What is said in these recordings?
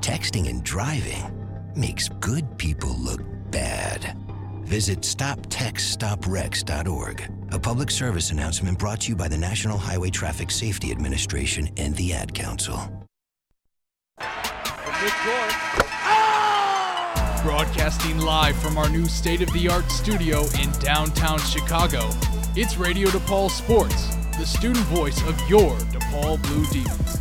Texting and driving makes good people look bad. Visit StopTextStopRex.org, a public service announcement brought to you by the National Highway Traffic Safety Administration and the Ad Council. Oh! Broadcasting live from our new state-of-the-art studio in downtown Chicago, it's Radio DePaul Sports, the student voice of your DePaul Blue Demons.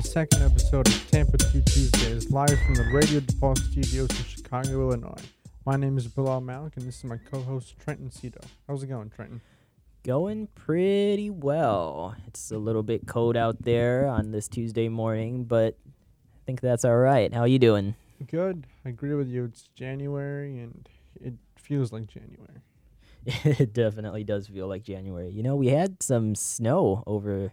Second episode of Tampa 2 Tuesdays, live from the Radio DePaul studios in Chicago, Illinois. My name is Bilal Malik, and this is my co-host, Trenton Cito. How's it going, Trenton? Going pretty well. It's a little bit cold out there on this Tuesday morning, but I think that's all right. How are you doing? Good. I agree with you. It's January, and it feels like January. It definitely does feel like January. You know, we had some snow over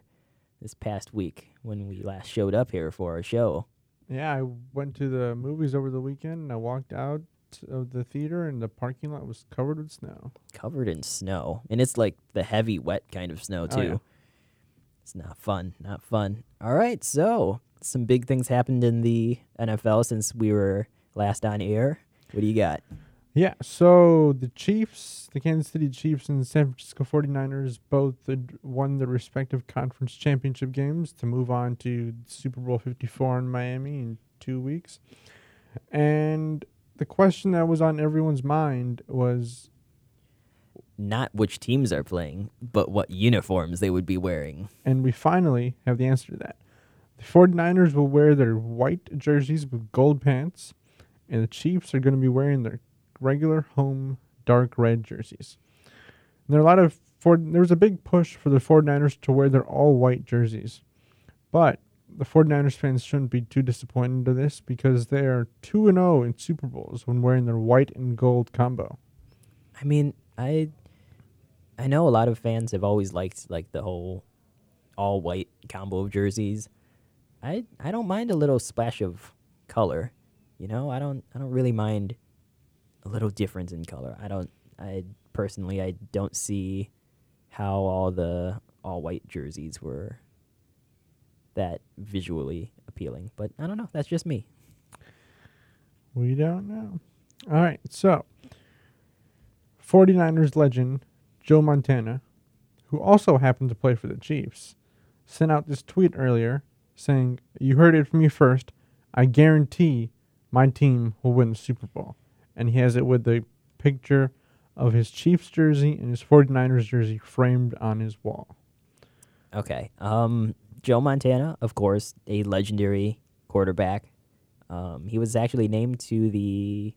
this past week when we last showed up here for our show. Yeah, I went to the movies over the weekend, and I walked out of the theater, and the parking lot was covered with snow. Covered in snow. And it's like the heavy, wet kind of snow, too. Oh, yeah. It's not fun, not fun. All right, so some big things happened in the NFL since we were last on air. What do you got? Yeah, so the Chiefs, the Kansas City Chiefs and the San Francisco 49ers both won their respective conference championship games to move on to Super Bowl 54 in Miami in 2 weeks. And the question that was on everyone's mind was not which teams are playing, but what uniforms they would be wearing. And we finally have the answer to that. The 49ers will wear their white jerseys with gold pants, and the Chiefs are going to be wearing their regular home dark red jerseys. And there was a big push for the 49ers to wear their all-white jerseys. But the 49ers fans shouldn't be too disappointed in this because they are 2-0 in Super Bowls when wearing their white and gold combo. I mean, I know a lot of fans have always liked like the whole all-white combo of jerseys. I don't mind a little splash of color. You know, I don't really mind a little difference in color. I don't see how all the all-white jerseys were that visually appealing. But I don't know. That's just me. We don't know. All right. So, 49ers legend Joe Montana, who also happened to play for the Chiefs, sent out this tweet earlier saying, "You heard it from me first. I guarantee my team will win the Super Bowl." And he has it with the picture of his Chiefs jersey and his 49ers jersey framed on his wall. Okay. Joe Montana, of course, a legendary quarterback. He was actually named to the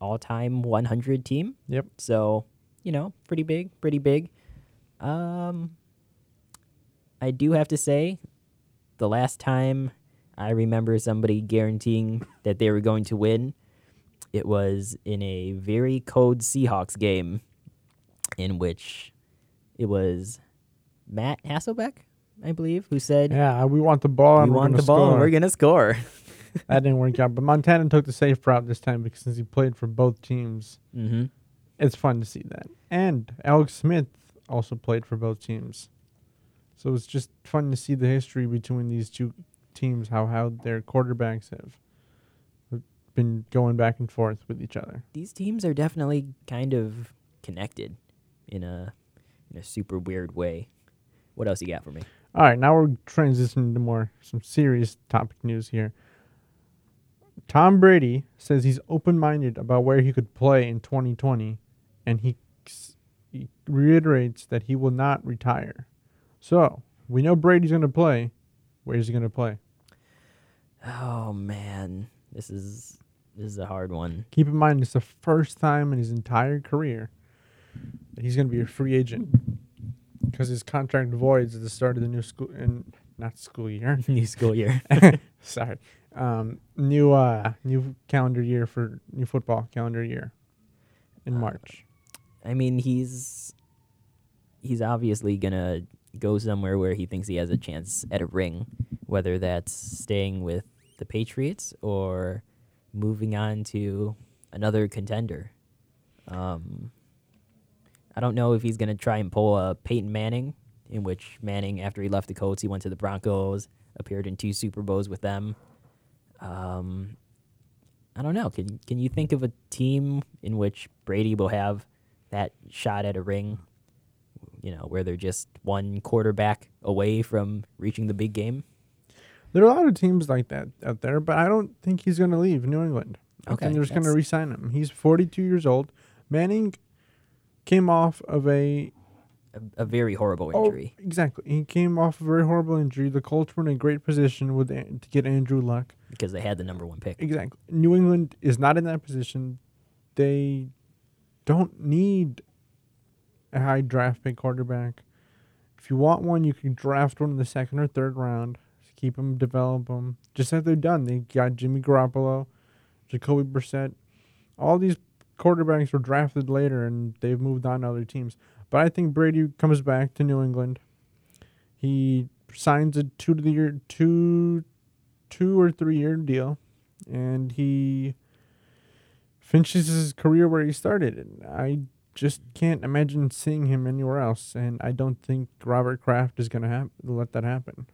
all-time 100 team. Yep. So, you know, pretty big. I do have to say, the last time I remember somebody guaranteeing that they were going to win, it was in a very cold Seahawks game in which it was Matt Hasselbeck, I believe, who said, "Yeah, we want the ball. We're going to score." That didn't work out. But Montana took the safe route this time because since he played for both teams, mm-hmm. It's fun to see that. And Alex Smith also played for both teams. So it's just fun to see the history between these two teams, how their quarterbacks have been going back and forth with each other. These teams are definitely kind of connected in a super weird way. What else you got for me? All right, now we're transitioning to some serious topic news here. Tom Brady says he's open-minded about where he could play in 2020, and he reiterates that he will not retire. So, we know Brady's going to play. Where's he going to play? Oh, man. This is a hard one. Keep in mind, it's the first time in his entire career that he's going to be a free agent because his contract voids at the start of the new school and not school year. New school year. Sorry. New calendar year for new football calendar year in March. I mean, he's obviously going to go somewhere where he thinks he has a chance at a ring, whether that's staying with the Patriots or moving on to another contender. I don't know if he's going to try and pull a Peyton Manning, in which Manning, after he left the Colts, he went to the Broncos, appeared in 2 Super Bowls with them. I don't know. Can you think of a team in which Brady will have that shot at a ring, you know, where they're just one quarterback away from reaching the big game? There are a lot of teams like that out there, but I don't think he's going to leave New England. Okay, I think they're just going to re-sign him. He's 42 years old. Manning came off of a very horrible injury. Oh, exactly. He came off a very horrible injury. The Colts were in a great position to get Andrew Luck. Because they had the number 1 pick. Exactly. New England is not in that position. They don't need a high draft pick quarterback. If you want one, you can draft one in the 2nd or 3rd round. Keep them, develop them. Just like they've done. They got Jimmy Garoppolo, Jacoby Brissett. All these quarterbacks were drafted later, and they've moved on to other teams. But I think Brady comes back to New England. He signs a 2 or 3 year deal, and he finishes his career where he started. And I just can't imagine seeing him anywhere else, and I don't think Robert Kraft is going to let that happen.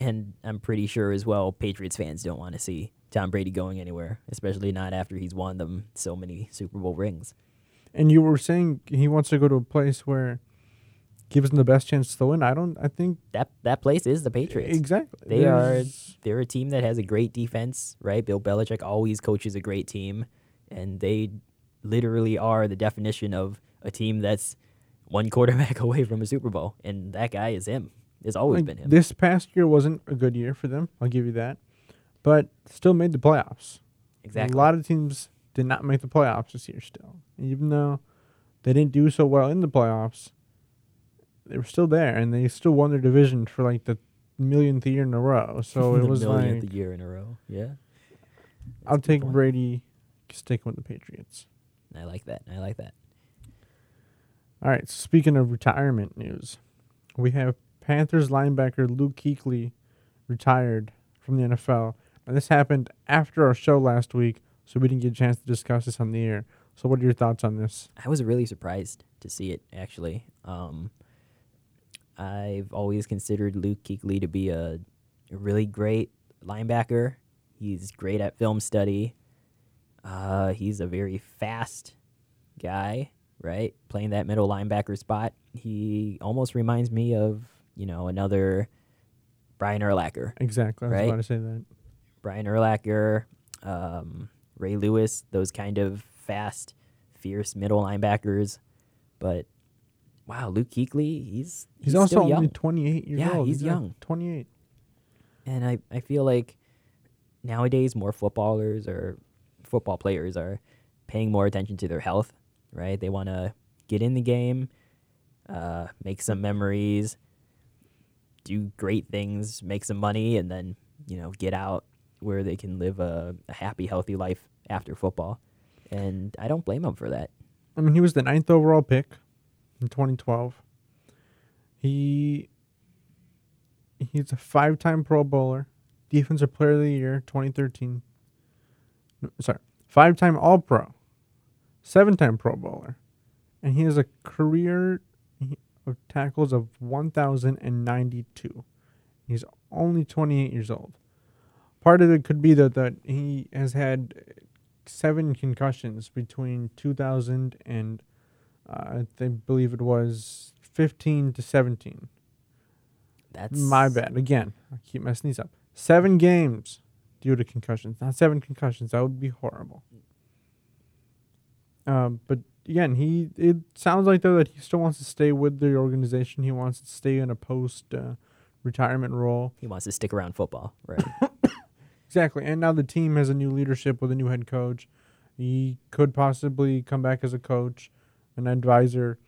And I'm pretty sure as well Patriots fans don't want to see Tom Brady going anywhere, especially not after he's won them so many Super Bowl rings. And you were saying he wants to go to a place where gives him the best chance to win. I think that place is the Patriots. Exactly. They're a team that has a great defense, right? Bill Belichick always coaches a great team, and they literally are the definition of a team that's one quarterback away from a Super Bowl, and that guy is him. It's always been him. This past year wasn't a good year for them. I'll give you that. But still made the playoffs. Exactly. A lot of teams did not make the playoffs this year still. Even though they didn't do so well in the playoffs, they were still there, and they still won their division for like the millionth year in a row. So it was like... The millionth year in a row, yeah. I'll take Brady sticking with the Patriots. I like that. All right, so speaking of retirement news, we have Panthers linebacker Luke Kuechly retired from the NFL. And this happened after our show last week, so we didn't get a chance to discuss this on the air. So what are your thoughts on this? I was really surprised to see it, actually. I've always considered Luke Kuechly to be a really great linebacker. He's great at film study. He's a very fast guy, right? Playing that middle linebacker spot. He almost reminds me of another Brian Urlacher. Exactly. I was about to say that. Brian Urlacher, Ray Lewis, those kind of fast, fierce middle linebackers. But, wow, Luke Kuechly, he's also still young. Only 28 years old. Yeah, he's young. 28. And I feel like nowadays more football players are paying more attention to their health, right? They want to get in the game, make some memories, do great things, make some money, and then, get out where they can live a happy, healthy life after football. And I don't blame him for that. I mean, he was the 9th overall pick in 2012. He's a 5-time Pro Bowler, Defensive Player of the Year 2013. 5-time All-Pro, 7-time Pro Bowler. And he has a career of tackles of 1,092. He's only 28 years old. Part of it could be that he has had 7 concussions between 2000 and I believe it was 15 to 17. That's my bad. Again, I keep messing these up. 7 games due to concussions, not 7 concussions. That would be horrible. But again, it sounds like, though, that he still wants to stay with the organization. He wants to stay in a post-retirement role. He wants to stick around football, right? Exactly. And now the team has a new leadership with a new head coach. He could possibly come back as a coach, an advisor.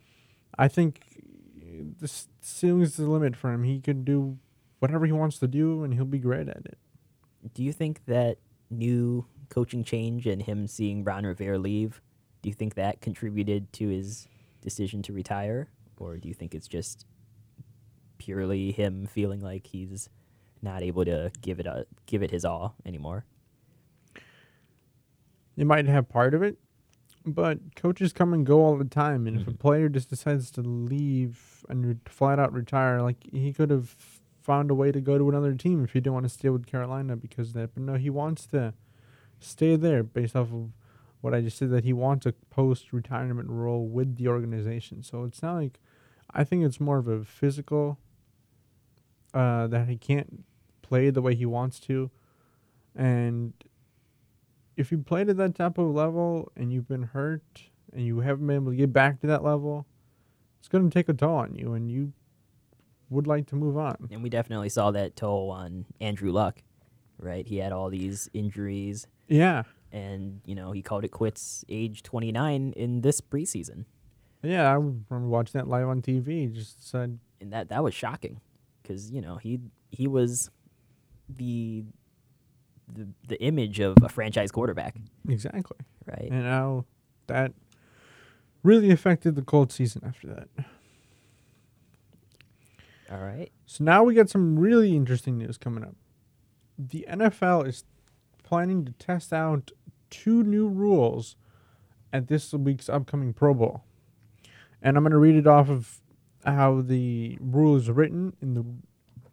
I think the ceiling's the limit for him. He could do whatever he wants to do, and he'll be great at it. Do you think that new coaching change and him seeing Ron Rivera leave, do you think that contributed to his decision to retire? Or do you think it's just purely him feeling like he's not able to give it his all anymore? It might have part of it, but coaches come and go all the time. And if a player just decides to leave and flat out retire, like, he could have found a way to go to another team if he didn't want to stay with Carolina because of that. But no, he wants to stay there based off of what I just said, that he wants a post-retirement role with the organization. So it's not like, I think it's more of a physical, that he can't play the way he wants to. And if you played at that type of level and you've been hurt and you haven't been able to get back to that level, it's going to take a toll on you, and you would like to move on. And we definitely saw that toll on Andrew Luck, right? He had all these injuries. Yeah. And, you know, he called it quits age 29 in this preseason. Yeah, I remember watching that live on TV. Just said, and that was shocking because, you know, he was the image of a franchise quarterback. Exactly. Right. And now that really affected the Colts season after that. All right. So now we got some really interesting news coming up. The NFL is planning to test out 2 new rules at this week's upcoming Pro Bowl. And I'm going to read it off of how the rule is written, and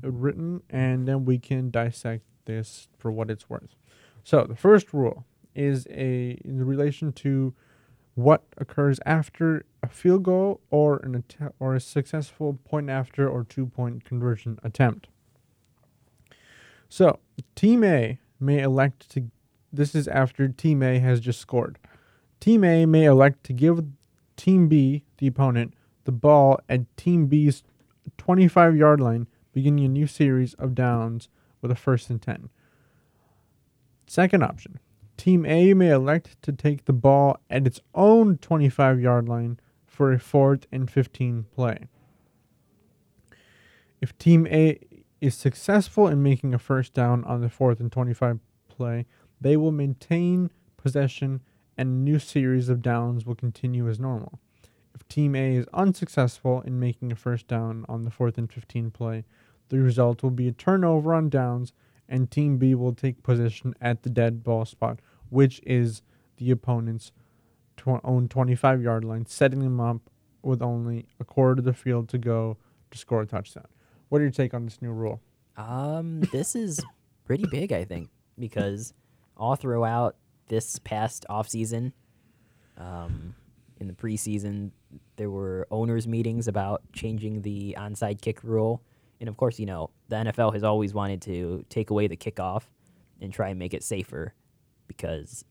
then we can dissect this for what it's worth. So the first rule is in relation to what occurs after a field goal or a successful point after or 2-point conversion attempt. So Team A may elect to, this is after Team A has just scored. Team A may elect to give Team B, the opponent, the ball at Team B's 25-yard line, beginning a new series of downs with a 1st and 10. Second option, Team A may elect to take the ball at its own 25-yard line for a 4th and 15 play. If Team A is successful in making a 1st down on the 4th and 25 play, they will maintain possession and a new series of downs will continue as normal. If Team A is unsuccessful in making a 1st down on the 4th and 15 play, the result will be a turnover on downs, and Team B will take possession at the dead ball spot, which is the opponent's own 25-yard line, setting them up with only a quarter of the field to go to score a touchdown. What are your take on this new rule? This is pretty big, I think, because all throughout this past offseason, in the preseason, there were owners' meetings about changing the onside kick rule. And, of course, you know, the NFL has always wanted to take away the kickoff and try and make it safer because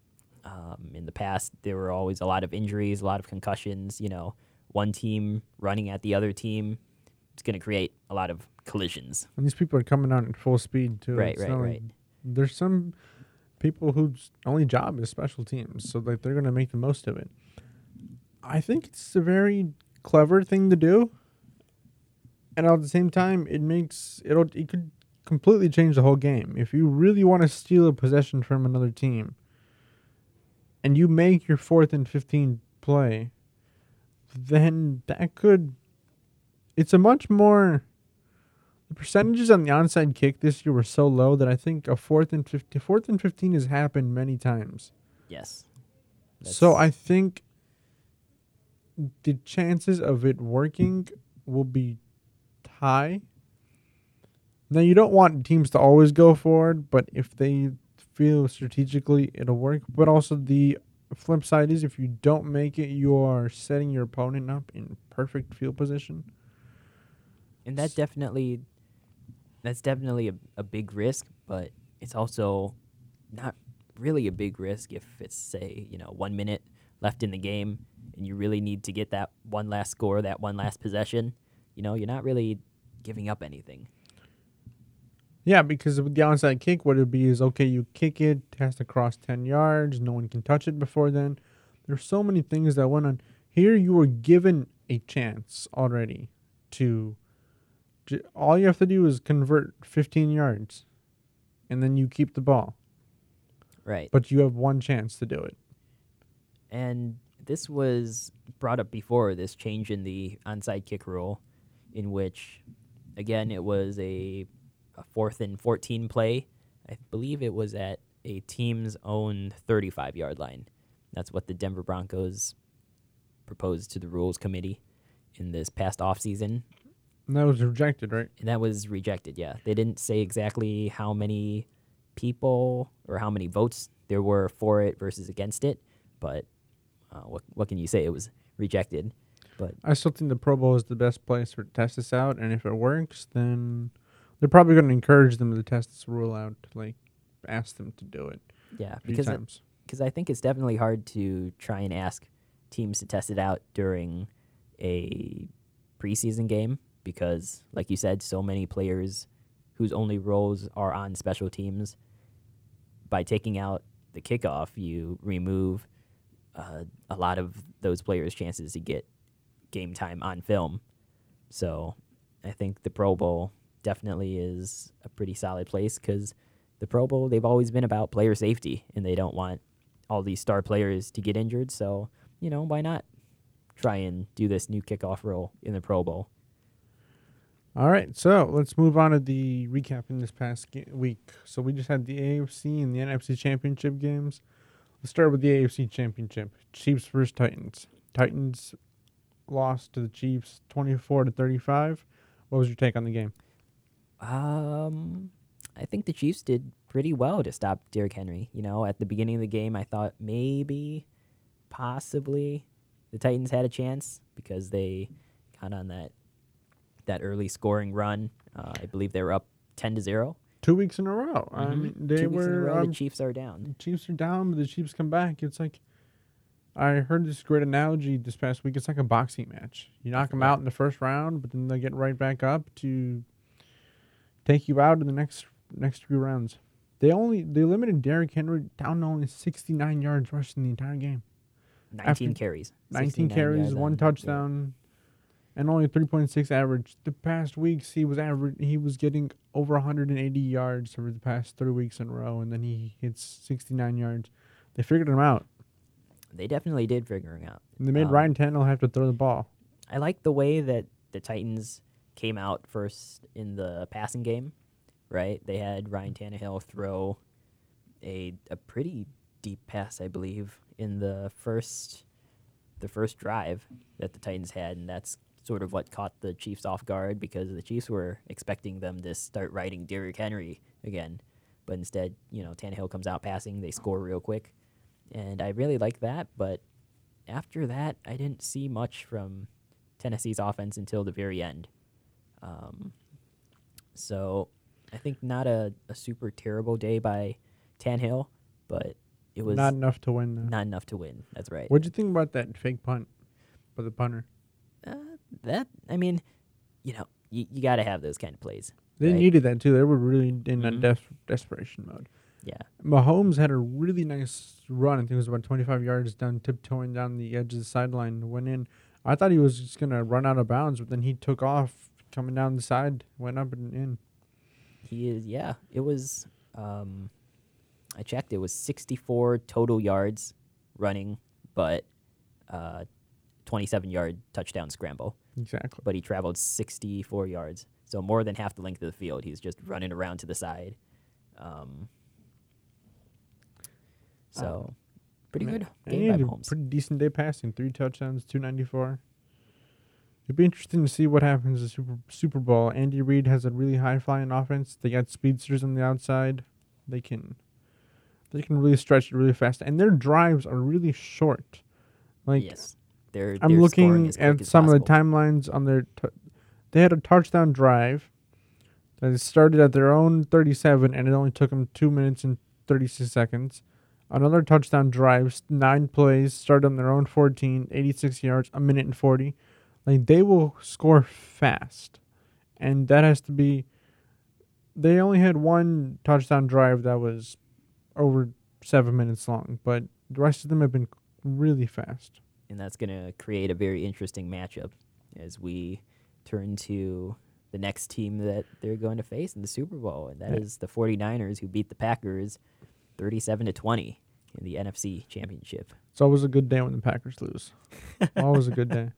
in the past there were always a lot of injuries, a lot of concussions. You know, one team running at the other team, it's going to create a lot of collisions. And these people are coming out at full speed, too. Right. There's some people whose only job is special teams, so like they're going to make the most of it. I think it's a very clever thing to do. And at the same time, it could completely change the whole game. If you really want to steal a possession from another team, and you make your 4th and 15 play, then that could. It's a much more. The percentages on the onside kick this year were so low that I think a 4th and 15 has happened many times. Yes. So I think the chances of it working will be high. Now, you don't want teams to always go forward, but if they feel strategically, it'll work. But also the flip side is if you don't make it, you are setting your opponent up in perfect field position. And that's definitely a big risk, but it's also not really a big risk if it's, say, 1 minute left in the game and you really need to get that one last score, that one last possession. You're not really giving up anything. Yeah, because with the onside kick, what it would be is, okay, you kick it, it has to cross 10 yards, no one can touch it before then. There's so many things that went on. Here you were given a chance already to... All you have to do is convert 15 yards, and then you keep the ball. Right. But you have one chance to do it. And this was brought up before, this change in the onside kick rule, in which, again, it was a 4th and 14 play. I believe it was at a team's own 35-yard line. That's what the Denver Broncos proposed to the Rules Committee in this past offseason. And that was rejected, right? And that was rejected, yeah. They didn't say exactly how many people or how many votes there were for it versus against it, but what can you say? It was rejected. But I still think the Pro Bowl is the best place to test this out, and if it works, then they're probably going to encourage them to test this rule out, like ask them to do it. Yeah, because I think it's definitely hard to try and ask teams to test it out during a preseason game. Because, like you said, so many players whose only roles are on special teams, by taking out the kickoff, you remove a lot of those players' chances to get game time on film. So I think the Pro Bowl definitely is a pretty solid place because the Pro Bowl, they've always been about player safety, and they don't want all these star players to get injured. So, why not try and do this new kickoff rule in the Pro Bowl? All right, so let's move on to the recap in this past week. So we just had the AFC and the NFC Championship games. Let's start with the AFC Championship. Chiefs versus Titans. Titans lost to the Chiefs 24-35. What was your take on the game? I think the Chiefs did pretty well to stop Derrick Henry. At the beginning of the game, I thought maybe, possibly, the Titans had a chance because they got on that early scoring run. I believe they were up 10-0. 2 weeks in a row. Mm-hmm. I mean, they 2 weeks in a row, the Chiefs are down. The Chiefs are down, but the Chiefs come back. It's like, I heard this great analogy this past week. It's like a boxing match. You knock them out in the first round, but then they get right back up to take you out in the next few rounds. They limited Derrick Henry down to only 69 yards rushing the entire game. 19 carries, one touchdown. Yeah. And only 3.6 average. The past weeks, he was getting over 180 yards over the past 3 weeks in a row, and then he hits 69 yards. They figured him out. They definitely did figure him out. And they made Ryan Tannehill have to throw the ball. I like the way that the Titans came out first in the passing game, right? They had Ryan Tannehill throw a pretty deep pass, I believe, in the first drive that the Titans had, and that's sort of what caught the Chiefs off guard because the Chiefs were expecting them to start riding Derrick Henry again. But instead, Tannehill comes out passing. They score real quick. And I really like that. But after that, I didn't see much from Tennessee's offense until the very end. So I think not a super terrible day by Tannehill, but it was... Not enough to win, though. Not enough to win. That's right. What did you think about that fake punt by the punter? You got to have those kind of plays. They needed that, too. They were really in that desperation mode. Yeah. Mahomes had a really nice run. I think it was about 25 yards down, tiptoeing down the edge of the sideline, went in. I thought he was just going to run out of bounds, but then he took off, coming down the side, went up and in. He is, yeah. It was, I checked, it was 64 total yards running, but 27-yard touchdown scramble. Exactly. But he traveled 64 yards, so more than half the length of the field. He's just running around to the side. Pretty good game by Mahomes. Pretty decent day passing. 3 touchdowns, 294. It'd be interesting to see what happens in the Super Bowl. Andy Reid has a really high-flying offense. They got speedsters on the outside. They can really stretch it really fast, and their drives are really short. Like, yes. I'm looking at some of the timelines on their. They had a touchdown drive that started at their own 37, and it only took them 2 minutes and 36 seconds. Another touchdown drive, 9 plays, started on their own 14, 86 yards, a minute and 40. Like, they will score fast. And that has to be... They only had one touchdown drive that was over 7 minutes long, but the rest of them have been really fast. And that's going to create a very interesting matchup as we turn to the next team that they're going to face in the Super Bowl, and that is the 49ers, who beat the Packers 37-20 in the NFC Championship. It's always a good day when the Packers lose. Always a good day.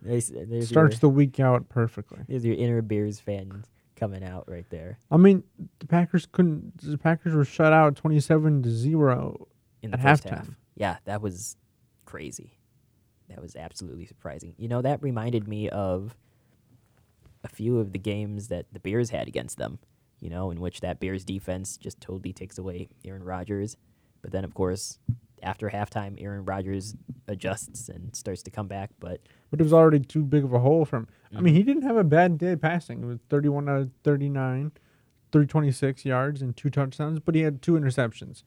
There's starts the week out perfectly. There's your inner Bears fan coming out right there. I mean, the Packers were shut out 27-0 in the first halftime. Yeah, that was crazy. That was absolutely surprising. You know, that reminded me of a few of the games that the Bears had against them, you know, in which that Bears defense just totally takes away Aaron Rodgers. But then, of course, after halftime, Aaron Rodgers adjusts and starts to come back. But it was already too big of a hole for him. Mm-hmm. I mean, he didn't have a bad day passing. It was 31 out of 39, 326 yards and 2 touchdowns, but he had 2 interceptions.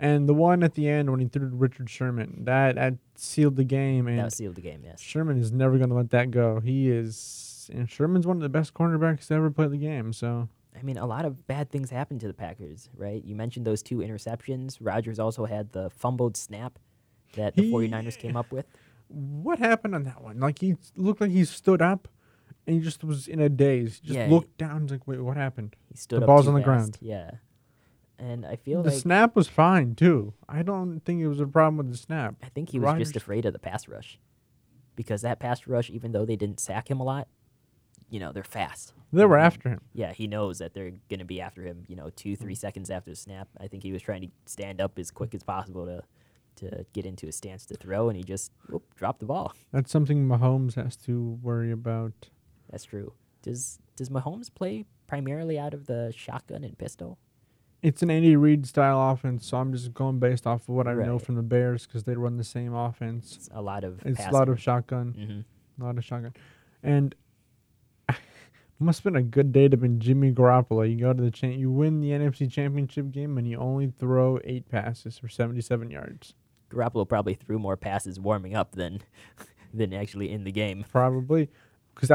And the one at the end when he threw to Richard Sherman, that sealed the game. And that sealed the game, yes. Sherman is never going to let that go. He is, and Sherman's one of the best cornerbacks to ever play the game. So, I mean, a lot of bad things happened to the Packers, right? You mentioned those 2 interceptions. Rodgers also had the fumbled snap that the 49ers came up with. What happened on that one? Like, he looked like he stood up, and he just was in a daze. He just looked down, was like, wait, what happened? He stood up. The ball's on the ground. Yeah. And I feel the snap was fine, too. I don't think it was a problem with the snap. I think he was just afraid of the pass rush. Because that pass rush, even though they didn't sack him a lot, you know, they're fast. They were after him. Yeah, he knows that they're going to be after him, you know, 2-3 seconds after the snap. I think he was trying to stand up as quick as possible to get into a stance to throw, and he just dropped the ball. That's something Mahomes has to worry about. That's true. Does Mahomes play primarily out of the shotgun and pistol? It's an Andy Reid style offense, so I'm just going based off of what I know from the Bears because they run the same offense. It's a lot of passing. A lot of shotgun. Mm-hmm. A lot of shotgun. And it must have been a good day to have been Jimmy Garoppolo. You go to the you win the NFC Championship game, and you only throw 8 passes for 77 yards. Garoppolo probably threw more passes warming up than actually in the game. Probably, because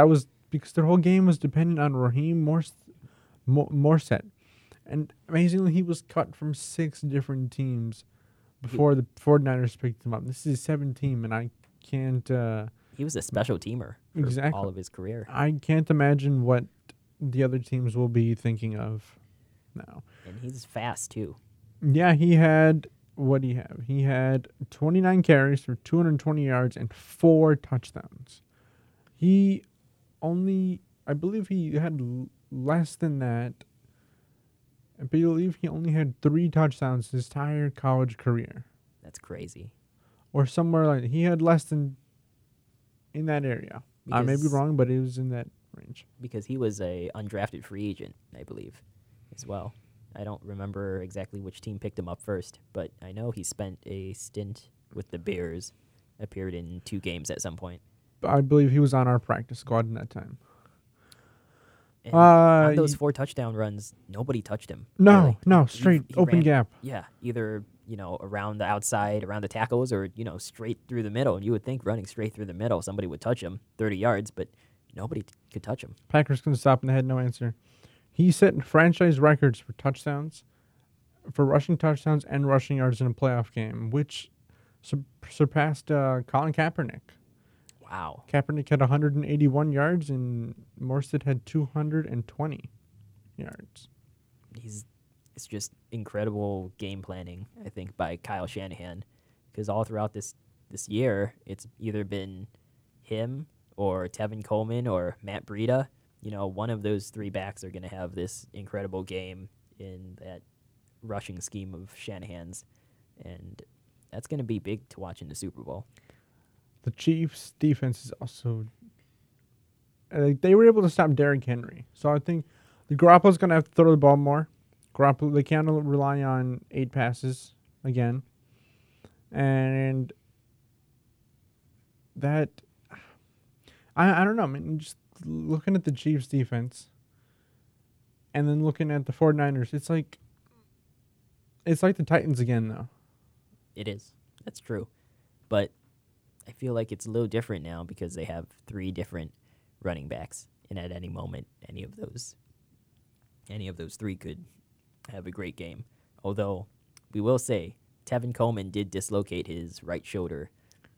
their whole game was dependent on Raheem Mostert. And amazingly, he was cut from 6 different teams before the 49ers picked him up. This is his 7th team, and I can't... he was a special teamer for all of his career. I can't imagine what the other teams will be thinking of now. And he's fast, too. Yeah, he had... What did he have? He had 29 carries for 220 yards and 4 touchdowns. He only... I believe he had less than that... I believe he only had 3 touchdowns his entire college career. That's crazy. Or somewhere like that. He had less than in that area. Because I may be wrong, but it was in that range. Because he was a undrafted free agent, I believe, as well. I don't remember exactly which team picked him up first, but I know he spent a stint with the Bears, appeared in 2 games at some point. I believe he was on our practice squad in that time. On those 4 touchdown runs, nobody touched him. No, really. No, straight he open ran, gap. Yeah, either, you know, around the outside, around the tackles, or, you know, straight through the middle. And you would think running straight through the middle, somebody would touch him 30 yards, but nobody could touch him. Packers couldn't stop, and they had no answer. He set franchise records for touchdowns, for rushing touchdowns and rushing yards in a playoff game, which surpassed Colin Kaepernick. Wow. Kaepernick had 181 yards, and Morstead had 220 yards. It's just incredible game planning, I think, by Kyle Shanahan, because all throughout this year, it's either been him or Tevin Coleman or Matt Breida. You know, one of those 3 backs are going to have this incredible game in that rushing scheme of Shanahan's, and that's going to be big to watch in the Super Bowl. The Chiefs' defense is also... they were able to stop Derrick Henry. So I think the Garoppolo's going to have to throw the ball more. Garoppolo, they can't rely on 8 passes again. And that... I don't know. I mean, just looking at the Chiefs' defense and then looking at the 49ers, it's like... It's like the Titans again, though. It is. That's true. But I feel like it's a little different now because they have three different running backs, and at any moment, any of those three could have a great game. Although we will say Tevin Coleman did dislocate his right shoulder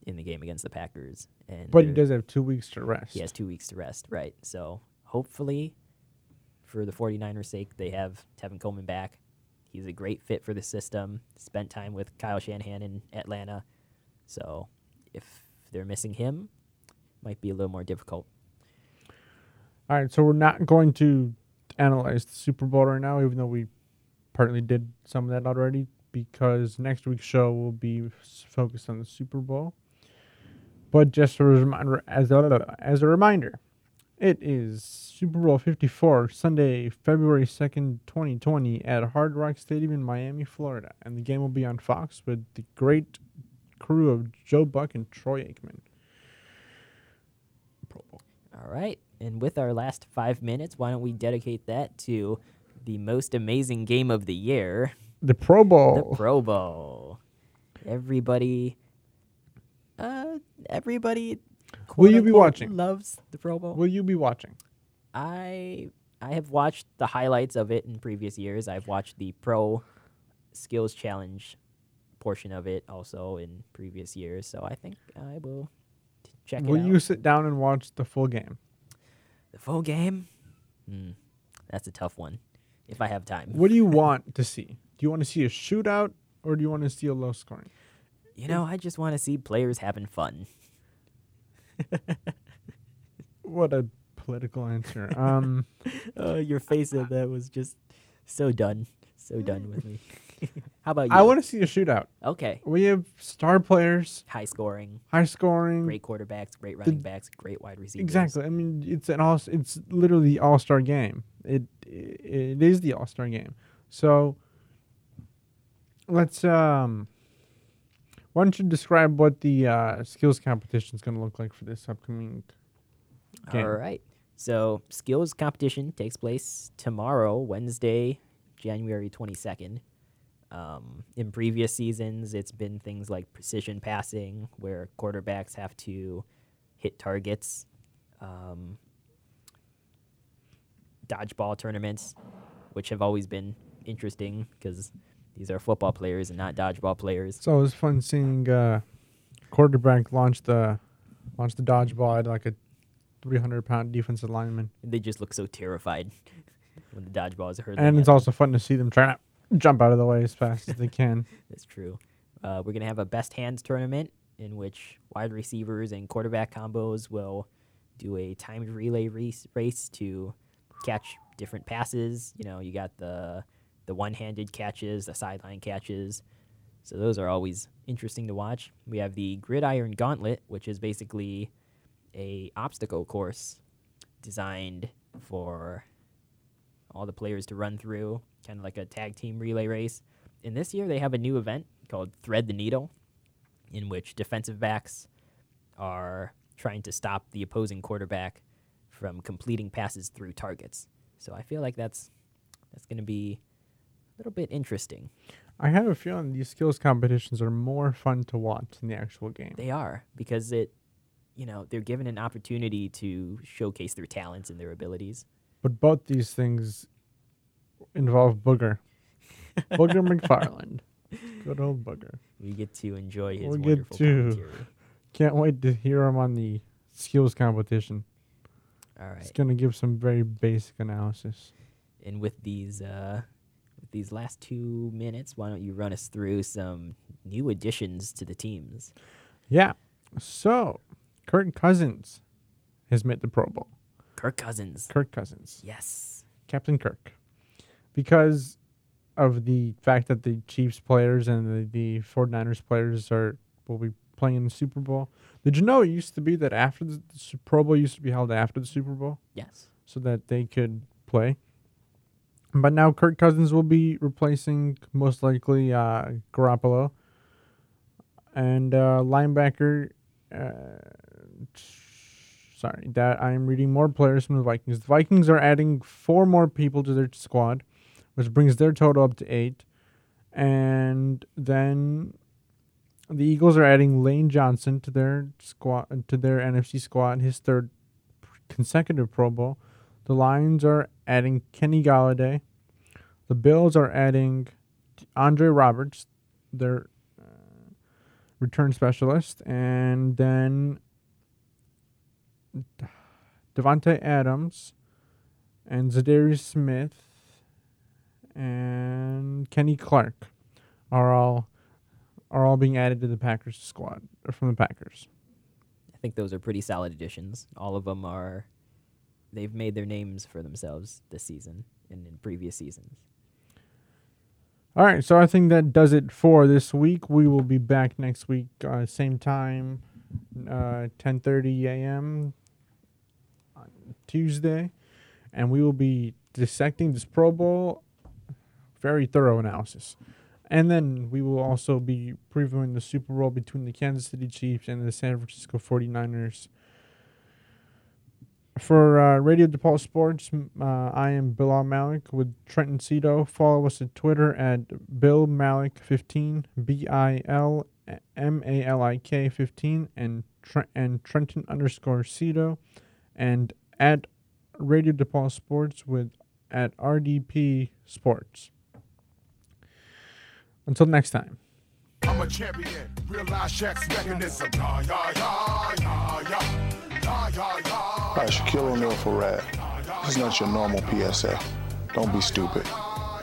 in the game against the Packers, but he does have 2 weeks to rest. He has 2 weeks to rest, right? So hopefully, for the 49ers' sake, they have Tevin Coleman back. He's a great fit for the system. Spent time with Kyle Shanahan in Atlanta, so if they're missing him, it might be a little more difficult. All right, so we're not going to analyze the Super Bowl right now, even though we partly did some of that already, because next week's show will be focused on the Super Bowl. But just as a reminder, it is Super Bowl 54, Sunday, February 2nd, 2020, at Hard Rock Stadium in Miami, Florida. And the game will be on Fox with the great crew of Joe Buck and Troy Aikman. All right. And with our last 5 minutes, why don't we dedicate that to the most amazing game of the year, the Pro Bowl. The Pro Bowl. Everybody. Will you be watching? Loves the Pro Bowl. Will you be watching? I have watched the highlights of it in previous years. I've watched the Pro Skills Challenge portion of it also in previous years. So I think I will check it out. Will you sit down and watch the full game? The full game? That's a tough one. If I have time. What do you want to see? Do you want to see a shootout or do you want to see a low scoring? You know, I just want to see players having fun. What a political answer. Your face of that was just so done with me. How about you? I want to see a shootout. Okay. We have star players. High scoring. Great quarterbacks, great running backs, great wide receivers. Exactly. I mean, it's literally the all-star game. It is the all-star game. So let's why don't you describe what the skills competition is going to look like for this upcoming game? All right. So skills competition takes place tomorrow, Wednesday, January 22nd. In previous seasons, it's been things like precision passing, where quarterbacks have to hit targets, dodgeball tournaments, which have always been interesting because these are football players and not dodgeball players. So it was fun seeing quarterback launch the dodgeball at like a 300-pound defensive lineman. They just look so terrified when the dodgeball is hurling. And it's also fun to see them try to jump out of the way as fast as they can. That's true. We're going to have a best hands tournament in which wide receivers and quarterback combos will do a timed relay race to catch different passes. You know, you got the one-handed catches, the sideline catches. So those are always interesting to watch. We have the Gridiron Gauntlet, which is basically a obstacle course designed for all the players to run through, kind of like a tag team relay race. And this year they have a new event called Thread the Needle, in which defensive backs are trying to stop the opposing quarterback from completing passes through targets. So I feel like that's going to be a little bit interesting. I have a feeling these skills competitions are more fun to watch than the actual game. They are, because they're given an opportunity to showcase their talents and their abilities. But both these things involve Booger. Booger McFarland. Good old Booger. We get to enjoy his wonderful commentary. Can't wait to hear him on the skills competition. All right. He's going to give some very basic analysis. And with these last 2 minutes, why don't you run us through some new additions to the teams? Yeah. So, Kirk Cousins has made the Pro Bowl. Kirk Cousins. Yes. Captain Kirk. Because of the fact that the Chiefs players and the 49ers players will be playing in the Super Bowl. Did you know it used to be that after the Pro Bowl used to be held after the Super Bowl? Yes. So that they could play. But now Kirk Cousins will be replacing, most likely, Garoppolo. And linebacker... I'm reading more players from the Vikings. The Vikings are adding 4 more people to their squad, which brings their total up to 8. And then the Eagles are adding Lane Johnson to their squad, to their NFC squad, his third consecutive Pro Bowl. The Lions are adding Kenny Galladay. The Bills are adding Andre Roberts, their return specialist. And then Devontae Adams and Zadarius Smith and Kenny Clark are all being added to the Packers squad, or from the Packers. I think those are pretty solid additions. All of them are, they've made their names for themselves this season and in previous seasons. All right, so I think that does it for this week. We will be back next week, same time, 10:30 a.m. on Tuesday, and we will be dissecting this Pro Bowl. Very thorough analysis. And then we will also be previewing the Super Bowl between the Kansas City Chiefs and the San Francisco 49ers. For Radio DePaul Sports, I am Bilal Malik with Trenton Cito. Follow us at Twitter at BilMalik15, BilMalik 15, and Trenton_Cito, and at Radio DePaul Sports with at RDP Sports. Until next time. I'm a champion. Realize Shaq's mechanism. Ya, ya, ya, ya, ya, ya, ya, ya. All right, Shaquille O'Neal for Rad. This is not your normal PSF. Don't be stupid.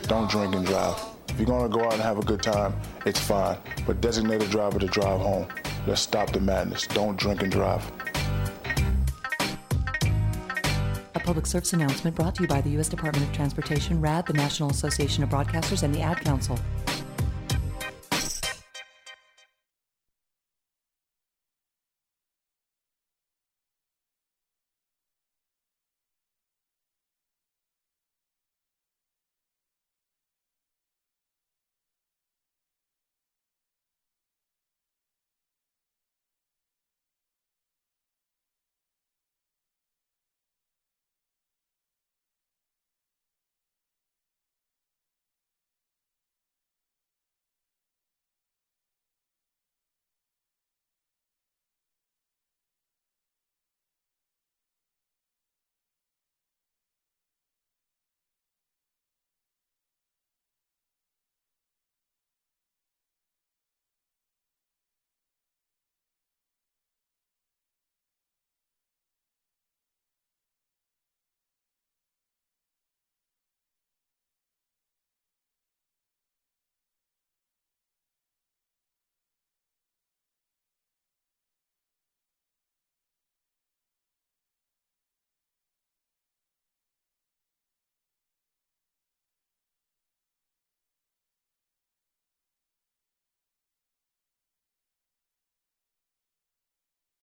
Don't drink and drive. If you're going to go out and have a good time, it's fine. But designate a driver to drive home. Let's stop the madness. Don't drink and drive. A public service announcement brought to you by the U.S. Department of Transportation, RAD, the National Association of Broadcasters, and the Ad Council.